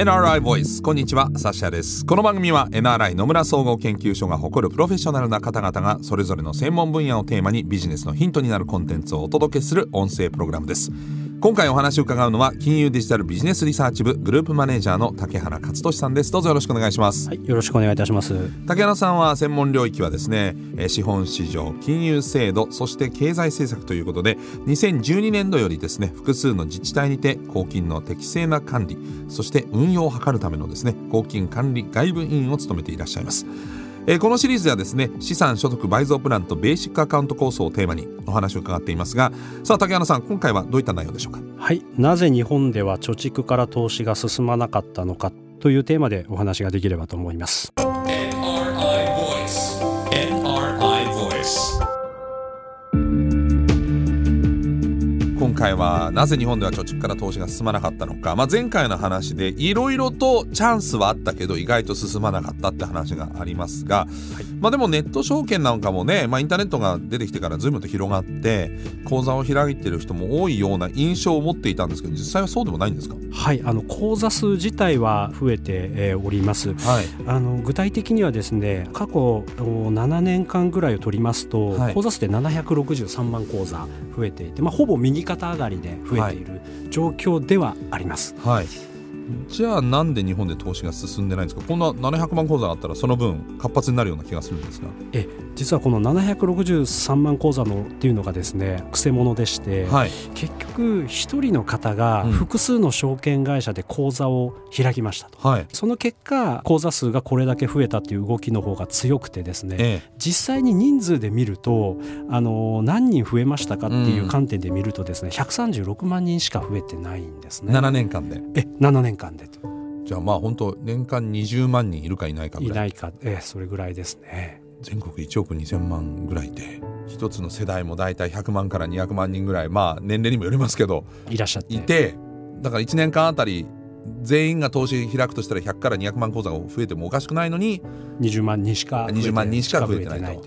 NRI ボイス、こんにちは、サッシャです。この番組は NRI 野村総合研究所が誇るプロフェッショナルな方々がそれぞれの専門分野をテーマにビジネスのヒントになるコンテンツをお届けする音声プログラムです。今回お話を伺うのは金融デジタルビジネスリサーチ部グループマネージャーの竹原勝俊さんです。どうぞよろしくお願いします。はい、よろしくお願いいたします。竹原さんは専門領域はですね、資本市場、金融制度、そして経済政策ということで、2012年度よりですね、複数の自治体にて公金の適正な管理、そして運用を図るためのですね、公金管理外部委員を務めていらっしゃいます。このシリーズではですね、資産所得倍増プランとベーシックアカウント構想をテーマにお話を伺っていますが、さあ竹原さん、今回はどういった内容でしょうか。はい、なぜ日本では貯蓄から投資が進まなかったのかというテーマでお話ができればと思います。 NRI Voice NRI Voice、 今回はなぜ日本では貯蓄から投資が進まなかったのか、前回の話でいろいろとチャンスはあったけど意外と進まなかったって話がありますが、でもネット証券なんかもね、インターネットが出てきてから随分と広がって口座を開いている人も多いような印象を持っていたんですけど、実際はそうでもないんですか。はい、口座数自体は増えております。はい、具体的にはですね、過去7年間ぐらいを取りますと、はい、口座数で763万口座増えていて、ほぼ右肩上がりで増えている状況ではあります。はい、じゃあなんで日本で投資が進んでないんですか。こんな700万口座あったらその分活発になるような気がするんですが、実はこの763万口座のっていうのがですね、くせ者でして、はい、結局一人の方が複数の証券会社で口座を開きましたと、はい、その結果口座数がこれだけ増えたっていう動きの方が強くてですね、実際に人数で見ると何人増えましたかっていう観点で見るとですね、136万人しか増えてないんですね。7年間で7年間でと。じゃあ本当年間20万人いるかいないかぐらい。それぐらいですね。全国1億2000万ぐらいで、一つの世代もだいたい100万から200万人ぐらい、年齢にもよりますけどいらっしゃっていて、だから1年間あたり全員が投資開くとしたら100から200万口座が増えてもおかしくないのに20万人しか増えてないと。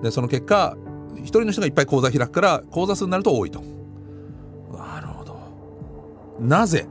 でその結果一人の人がいっぱい口座開くから口座数になると多いと。なるほど。なぜ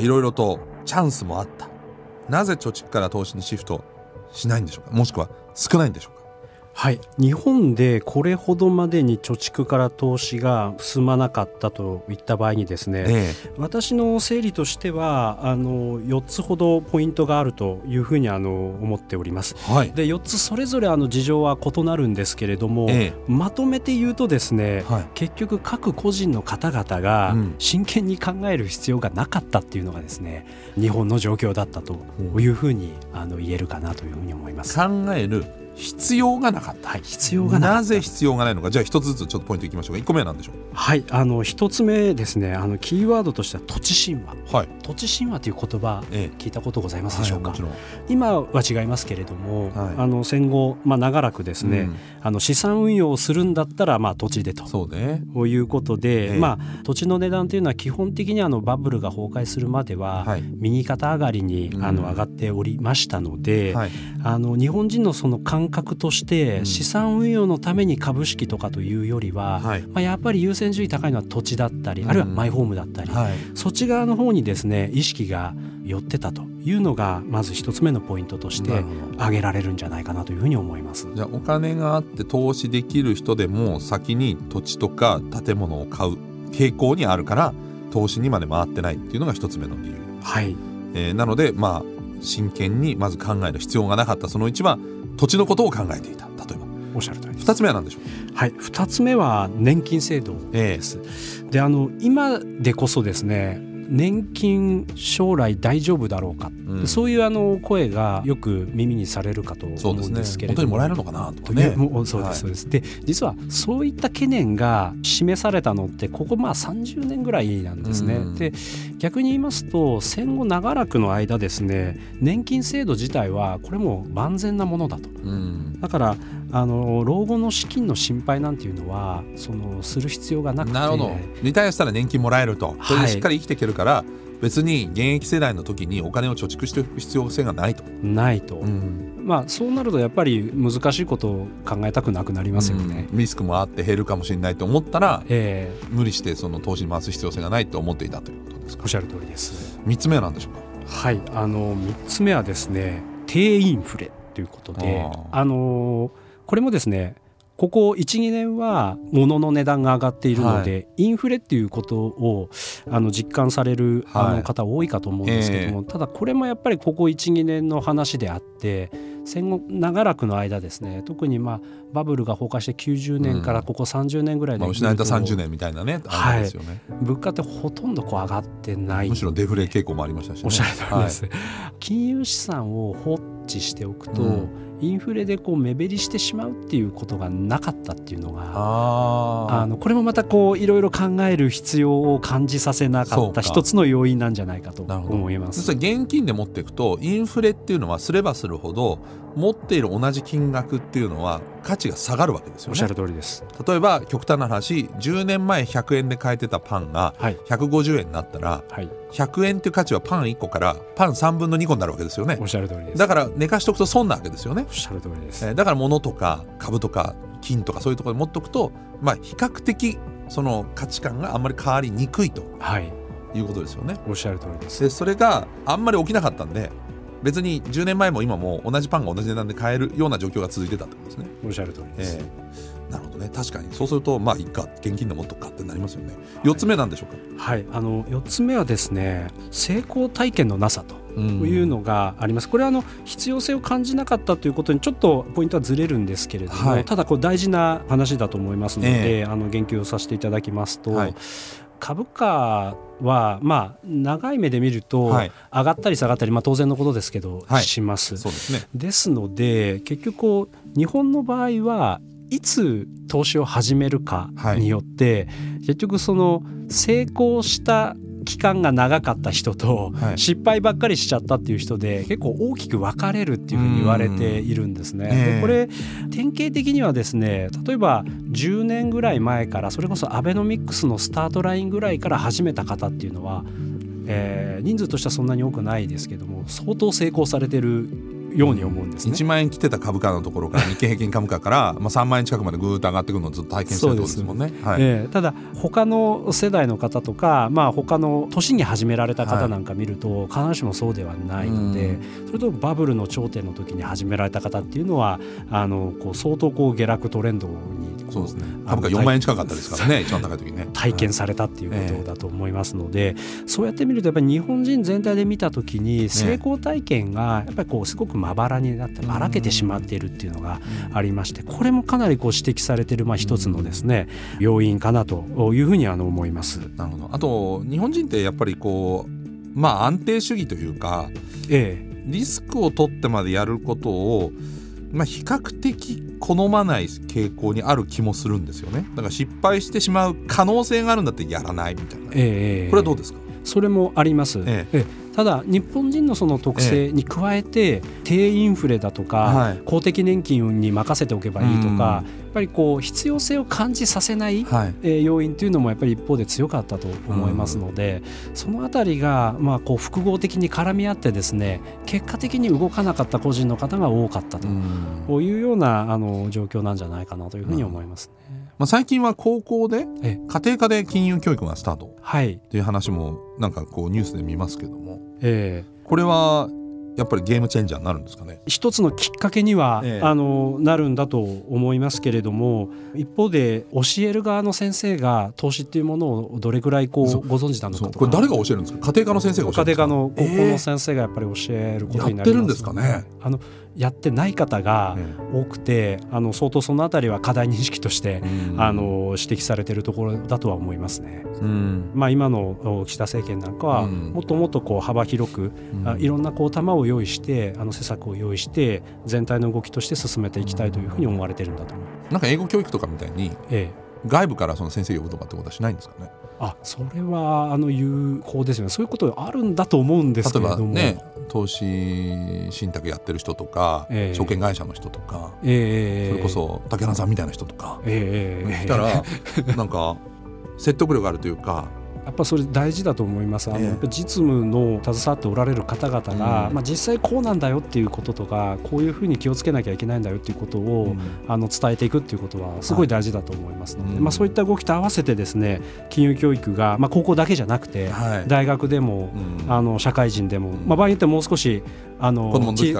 いろいろとチャンスもあった、なぜ貯蓄から投資にシフトしないんでしょうか、もしくは少ないんでしょうか。はい、日本でこれほどまでに貯蓄から投資が進まなかったといった場合にですね、私の整理としては4つほどポイントがあるというふうに思っております。はい、で4つそれぞれ事情は異なるんですけれども、まとめて言うとですね、結局各個人の方々が真剣に考える必要がなかったっていうのがですね、日本の状況だったというふうに言えるかなというふうに思います。考える必要がなかった。なぜ必要がないのか。じゃあ一つずつちょっとポイントいきましょうか。1個目は何でしょう。はい、一つ目ですね、キーワードとしては土地神話。はい、土地神話という言葉、聞いたことございますでしょうか。はい、もちろん。今は違いますけれども、はい、戦後、長らくですね、資産運用をするんだったら、土地でと。そうね。ということで、土地の値段というのは基本的にバブルが崩壊するまでは、右肩上がりに上がっておりましたので、日本人のその感覚として資産運用のために株式とかというよりは、やっぱり優先順位高いのは土地だったり、あるいはマイホームだったり、そっち側の方にですね意識が寄ってたというのがまず一つ目のポイントとして挙げられるんじゃないかなというふうに思います。じゃあお金があって投資できる人でも先に土地とか建物を買う傾向にあるから投資にまで回ってないっていうのが一つ目の理由。はい。なので真剣にまず考える必要がなかった。その1は土地のことを考えていた。例えばおっしゃる通りです。2つ目は何でしょう。はい、2つ目は年金制度です。で今でこそですね、年金将来大丈夫だろうか、そういう声がよく耳にされるかと思うんですけれども、本当にもらえるのかなとかね。そうです。で実はそういった懸念が示されたのってここ30年ぐらいなんですね。で逆に言いますと戦後長らくの間ですね、年金制度自体はこれも万全なものだと。だから老後の資金の心配なんていうのはする必要がなくて。なるほど。リタイアしたら年金もらえると、それでしっかり生きていけるから別に現役世代の時にお金を貯蓄しておく必要性がないと、そうなるとやっぱり難しいことを考えたくなくなりますよね。リスクもあって減るかもしれないと思ったら、無理してその投資に回す必要性がないと思っていたということですか。おっしゃる通りです。3つ目は何でしょうか。はい、3つ目はですね、低インフレということで、これもですね、ここ 1,2 年は物の値段が上がっているので、はい、インフレっていうことを実感される方多いかと思うんですけども、ただこれもやっぱりここ 1,2 年の話であって、戦後長らくの間ですね、特にバブルが崩壊して90年からここ30年ぐらいで、失われた30年みたいなね、あれですよね、はい、物価ってほとんど上がってない、むしろデフレ傾向もありましたし、ね、おっしゃるとおりです、はい、金融資産を放置しておくと、インフレで目減りしてしまうっていうことがなかったっていうのが、これもまたいろいろ考える必要を感じさせなかった一つの要因なんじゃないかと思います。現金で持っていくと、インフレっていうのはすればするほど持っている同じ金額っていうのは価値が下がるわけですよね。おっしゃる通りです。例えば極端な話、10年前100円で買えてたパンが150円になったら、はい、100円っていう価値はパン1個からパン3分の2個になるわけですよね。おっしゃる通りです。だから寝かしておくと損なわけですよね。おっしゃる通りです。だから物とか株とか金とかそういうところで持っておくと、比較的その価値観があんまり変わりにくいと、いうことですよね。おっしゃる通りです。でそれがあんまり起きなかったんで、別に10年前も今も同じパンが同じ値段で買えるような状況が続いてたってことですね。おっしゃる通りです、なるほどね。確かにそうすると、いいか、現金でもっとかってなりますよね、はい、4つ目なんでしょうか。はい、4つ目はですね、成功体験のなさというのがあります。これは必要性を感じなかったということにちょっとポイントはずれるんですけれども、はい、ただ大事な話だと思いますので、言及をさせていただきますと、はい、株価は長い目で見ると上がったり下がったり、当然のことですけど、はい、します。そうですね。ですので結局日本の場合はいつ投資を始めるかによって、はい、結局その成功した期間が長かった人と、失敗ばっかりしちゃったっていう人で結構大きく分かれるっていうふうに言われているんですね。でこれ典型的にはですね、例えば10年ぐらい前から、それこそアベノミクスのスタートラインぐらいから始めた方っていうのは、人数としてはそんなに多くないですけども、相当成功されてるように思うんですね。1万円来てた株価のところから、日経平均株価から3万円近くまでぐーっと上がってくるのをずっと体験してるってことですもんね。はい、ただ他の世代の方とか、他の年に始められた方なんか見ると、必ずしもそうではないので、それとバブルの頂点の時に始められた方っていうのは相当下落トレンドに、そうですね、株価4万円近かったですからね、一番高い時にね、体験されたっていうことだと思いますので、そうやって見るとやっぱり日本人全体で見た時に、成功体験がやっぱりすごくまばらになってばらけてしまっているっていうのがありまして、これもかなり指摘されている一つのですね、要因かなというふうに思います。なるほど。あと日本人ってやっぱり安定主義というか、リスクを取ってまでやることを比較的好まない傾向にある気もするんですよね。だから失敗してしまう可能性があるんだってやらないみたいな、これはどうですか。それもあります。ただ日本人のその特性に加えて、低インフレだとか、公的年金に任せておけばいいとか、やっぱり必要性を感じさせない、要因というのもやっぱり一方で強かったと思いますので、そのあたりが複合的に絡み合ってですね、結果的に動かなかった個人の方が多かったというような状況なんじゃないかなというふうに思いますね。最近は高校で、家庭科で金融教育がスタートという話もニュースで見ますけども、これはやっぱりゲームチェンジャーになるんですかね。一つのきっかけには、なるんだと思いますけれども、一方で教える側の先生が投資っていうものをどれくらいご存知なのかとか、これ誰が教えるんですか。家庭科の先生が教えるんですか。家庭科の高校の先生がやっぱり教えることになります。やってるんですかね。やってない方が多くて、相当そのあたりは課題認識として、指摘されているところだとは思いますね。今の岸田政権なんかは、もっともっと幅広く、いろんな球を用意して、施策を用意して、全体の動きとして進めていきたいというふうに思われているんだと思います。英語教育とかみたいに、外部からその先生呼ぶとかってことはしないんですかね。それは有効ですよね。そういうことあるんだと思うんですけれども、例えばね、投資信託やってる人とか、証券会社の人とか、それこそ竹原さんみたいな人とか、来たら説得力があるというか、やっぱそれ大事だと思います。やっぱ実務の携わっておられる方々が、実際こうなんだよっていうこととか、こういうふうに気をつけなきゃいけないんだよっていうことを、伝えていくっていうことはすごい大事だと思いますので、そういった動きと合わせてですね、金融教育が、高校だけじゃなくて、大学でも、社会人でも、場合によってはもう少し子供の時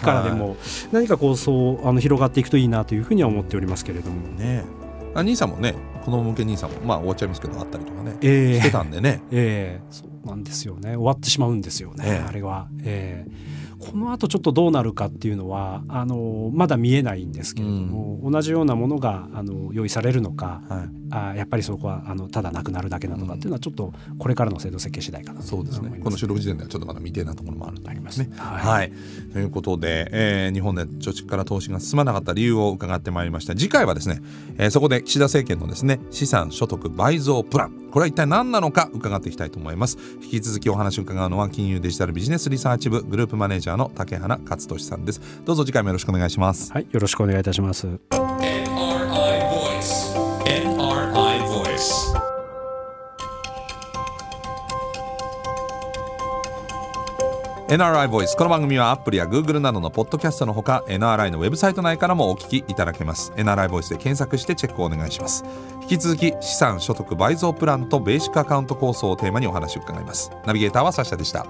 からでも、何かこうそう広がっていくといいなというふうには思っておりますけれどもね。兄さんもね、子供向け兄さんも、終わっちゃいますけどあったりとかね、してたんでね、そうなんですよね、終わってしまうんですよね、あれは、この後ちょっとどうなるかっていうのはまだ見えないんですけれども、同じようなものが用意されるのか、やっぱりそこはただなくなるだけなのかっていうのは、ちょっとこれからの制度設計次第かなと思います。そうですね、この収録時点ではちょっとまだ未定なところもあると思いますね。はい、ということで、日本で貯蓄から投資が進まなかった理由を伺ってまいりました。次回はですね、そこで岸田政権のですね、資産所得倍増プラン、これは一体何なのか伺っていきたいと思います。引き続きお話を伺うのは、金融デジタルビジネスリサーチ部グループマネージャーの竹花勝俊さんです。どうぞ次回もよろしくお願いします。はい、よろしくお願いいたします。 NRI Voice。NRI Voice、 この番組は Apple や Google などのポッドキャストのほか、 NRI のウェブサイト内からもお聞きいただけます。 NRI Voice で検索してチェックをお願いします。引き続き、資産所得倍増プランとベーシックアカウント構想をテーマにお話を伺います。ナビゲーターはサッシャでした。